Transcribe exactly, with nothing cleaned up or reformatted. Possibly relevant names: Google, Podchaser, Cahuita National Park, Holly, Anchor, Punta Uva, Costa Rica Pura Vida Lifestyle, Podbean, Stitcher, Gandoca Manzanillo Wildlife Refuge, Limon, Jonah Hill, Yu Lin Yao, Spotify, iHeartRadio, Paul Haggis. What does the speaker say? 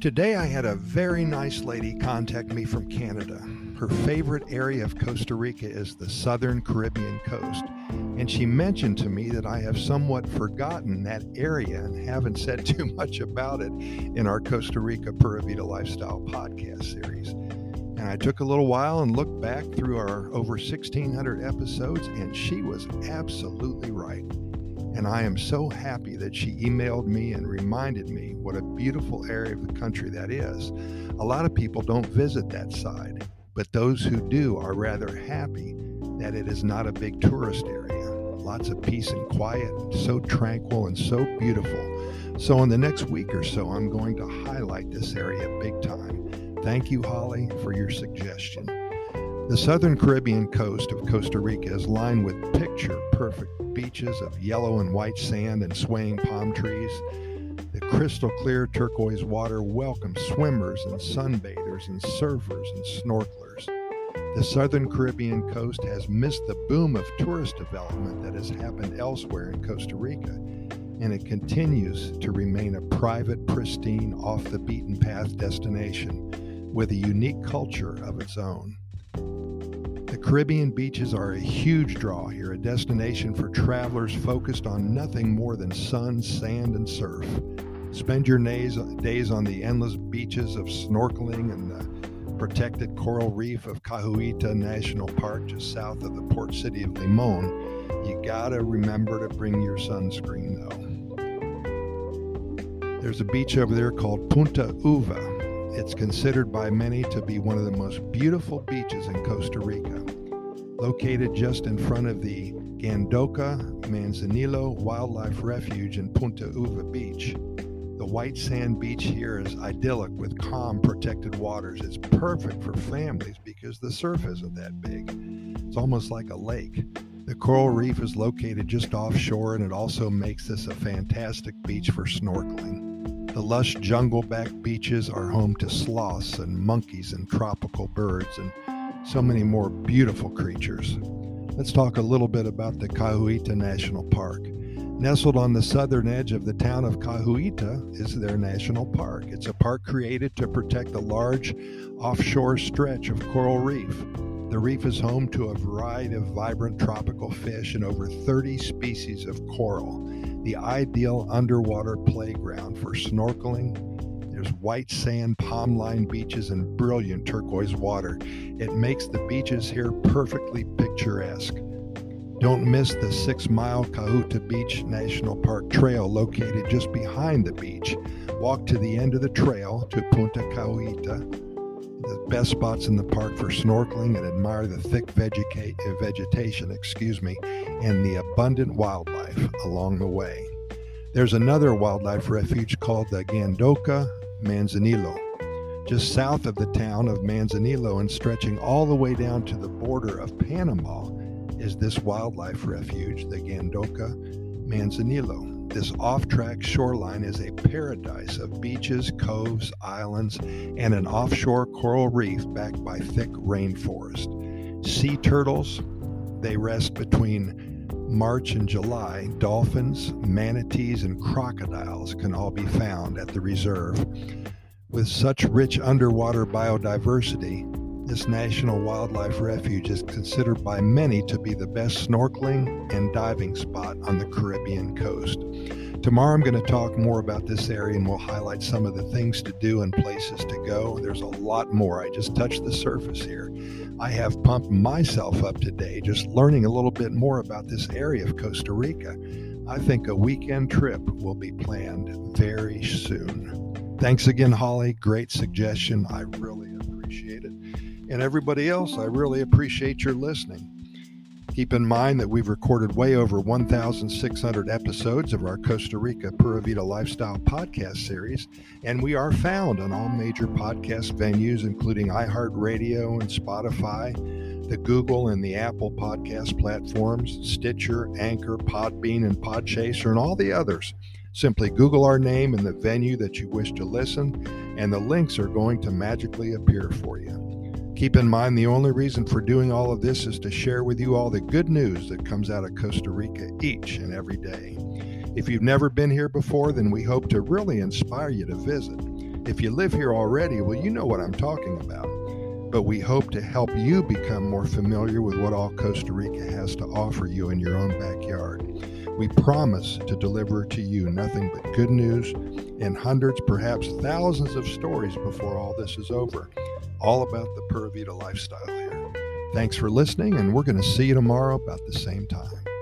Today I had a very nice lady contact me from Canada. Her favorite area of Costa Rica is the southern Caribbean coast, and she mentioned to me that I have somewhat forgotten that area and haven't said too much about it in our Costa Rica Pura Vida Lifestyle podcast series. And I took a little while and looked back through our over sixteen hundred episodes, and she was absolutely right. And I am so happy that she emailed me and reminded me what a beautiful area of the country that is. A lot of people don't visit that side, but those who do are rather happy that it is not a big tourist area. Lots of peace and quiet, so tranquil and so beautiful. So in the next week or so, I'm going to highlight this area big time. Thank you, Holly, for your suggestion. The southern Caribbean coast of Costa Rica is lined with picture-perfect beaches of yellow and white sand and swaying palm trees. The crystal-clear turquoise water welcomes swimmers and sunbathers and surfers and snorkelers. The southern Caribbean coast has missed the boom of tourist development that has happened elsewhere in Costa Rica, and it continues to remain a private, pristine, off-the-beaten-path destination with a unique culture of its own. Caribbean beaches are a huge draw here, a destination for travelers focused on nothing more than sun, sand, and surf. Spend your days on the endless beaches of snorkeling and the protected coral reef of Cahuita National Park just south of the port city of Limon. You gotta remember to bring your sunscreen though. There's a beach over there called Punta Uva. It's considered by many to be one of the most beautiful beaches in Costa Rica. Located just in front of the Gandoca Manzanillo Wildlife Refuge in Punta Uva Beach, the white sand beach here is idyllic with calm, protected waters. It's perfect for families because the surf isn't that big. It's almost like a lake. The coral reef is located just offshore, and it also makes this a fantastic beach for snorkeling. The lush jungle-back beaches are home to sloths and monkeys and tropical birds and so many more beautiful creatures. Let's talk a little bit about the Cahuita National Park. Nestled on the southern edge of the town of Cahuita is their national park. It's a park created to protect a large offshore stretch of coral reef. The reef is home to a variety of vibrant tropical fish and over thirty species of coral. The ideal underwater playground for snorkeling. There's white sand, palm line beaches, and brilliant turquoise water. It makes the beaches here perfectly picturesque. Don't miss the six-mile Cahuita Beach National Park Trail located just behind the beach. Walk to the end of the trail to Punta Cahuita, the best spots in the park for snorkeling, and admire the thick vegeta- vegetation, excuse me, and the abundant wildlife along the way. There's another wildlife refuge called the Gandoca Manzanillo, just south of the town of Manzanillo and stretching all the way down to the border of Panama is this wildlife refuge, the Gandoca Manzanillo. This off-track shoreline is a paradise of beaches, coves, islands, and an offshore coral reef backed by thick rainforest. Sea turtles, they rest between March and July. Dolphins, manatees, and crocodiles can all be found at the reserve. With such rich underwater biodiversity, this National Wildlife Refuge is considered by many to be the best snorkeling and diving spot on the Caribbean coast. Tomorrow I'm going to talk more about this area and we'll highlight some of the things to do and places to go. There's a lot more. I just touched the surface here. I have pumped myself up today just learning a little bit more about this area of Costa Rica. I think a weekend trip will be planned very soon. Thanks again, Holly. Great suggestion. I really appreciate it. And everybody else, I really appreciate your listening. Keep in mind that we've recorded way over one thousand six hundred episodes of our Costa Rica Pura Vida Lifestyle podcast series, and we are found on all major podcast venues, including iHeartRadio and Spotify, the Google and the Apple podcast platforms, Stitcher, Anchor, Podbean, and Podchaser, and all the others. Simply Google our name and the venue that you wish to listen, and the links are going to magically appear for you. Keep in mind, the only reason for doing all of this is to share with you all the good news that comes out of Costa Rica each and every day. If you've never been here before, then we hope to really inspire you to visit. If you live here already, well, you know what I'm talking about. But we hope to help you become more familiar with what all Costa Rica has to offer you in your own backyard. We promise to deliver to you nothing but good news and hundreds, perhaps thousands of stories before all this is over, all about the Pura Vida lifestyle here. Thanks for listening, and we're going to see you tomorrow about the same time.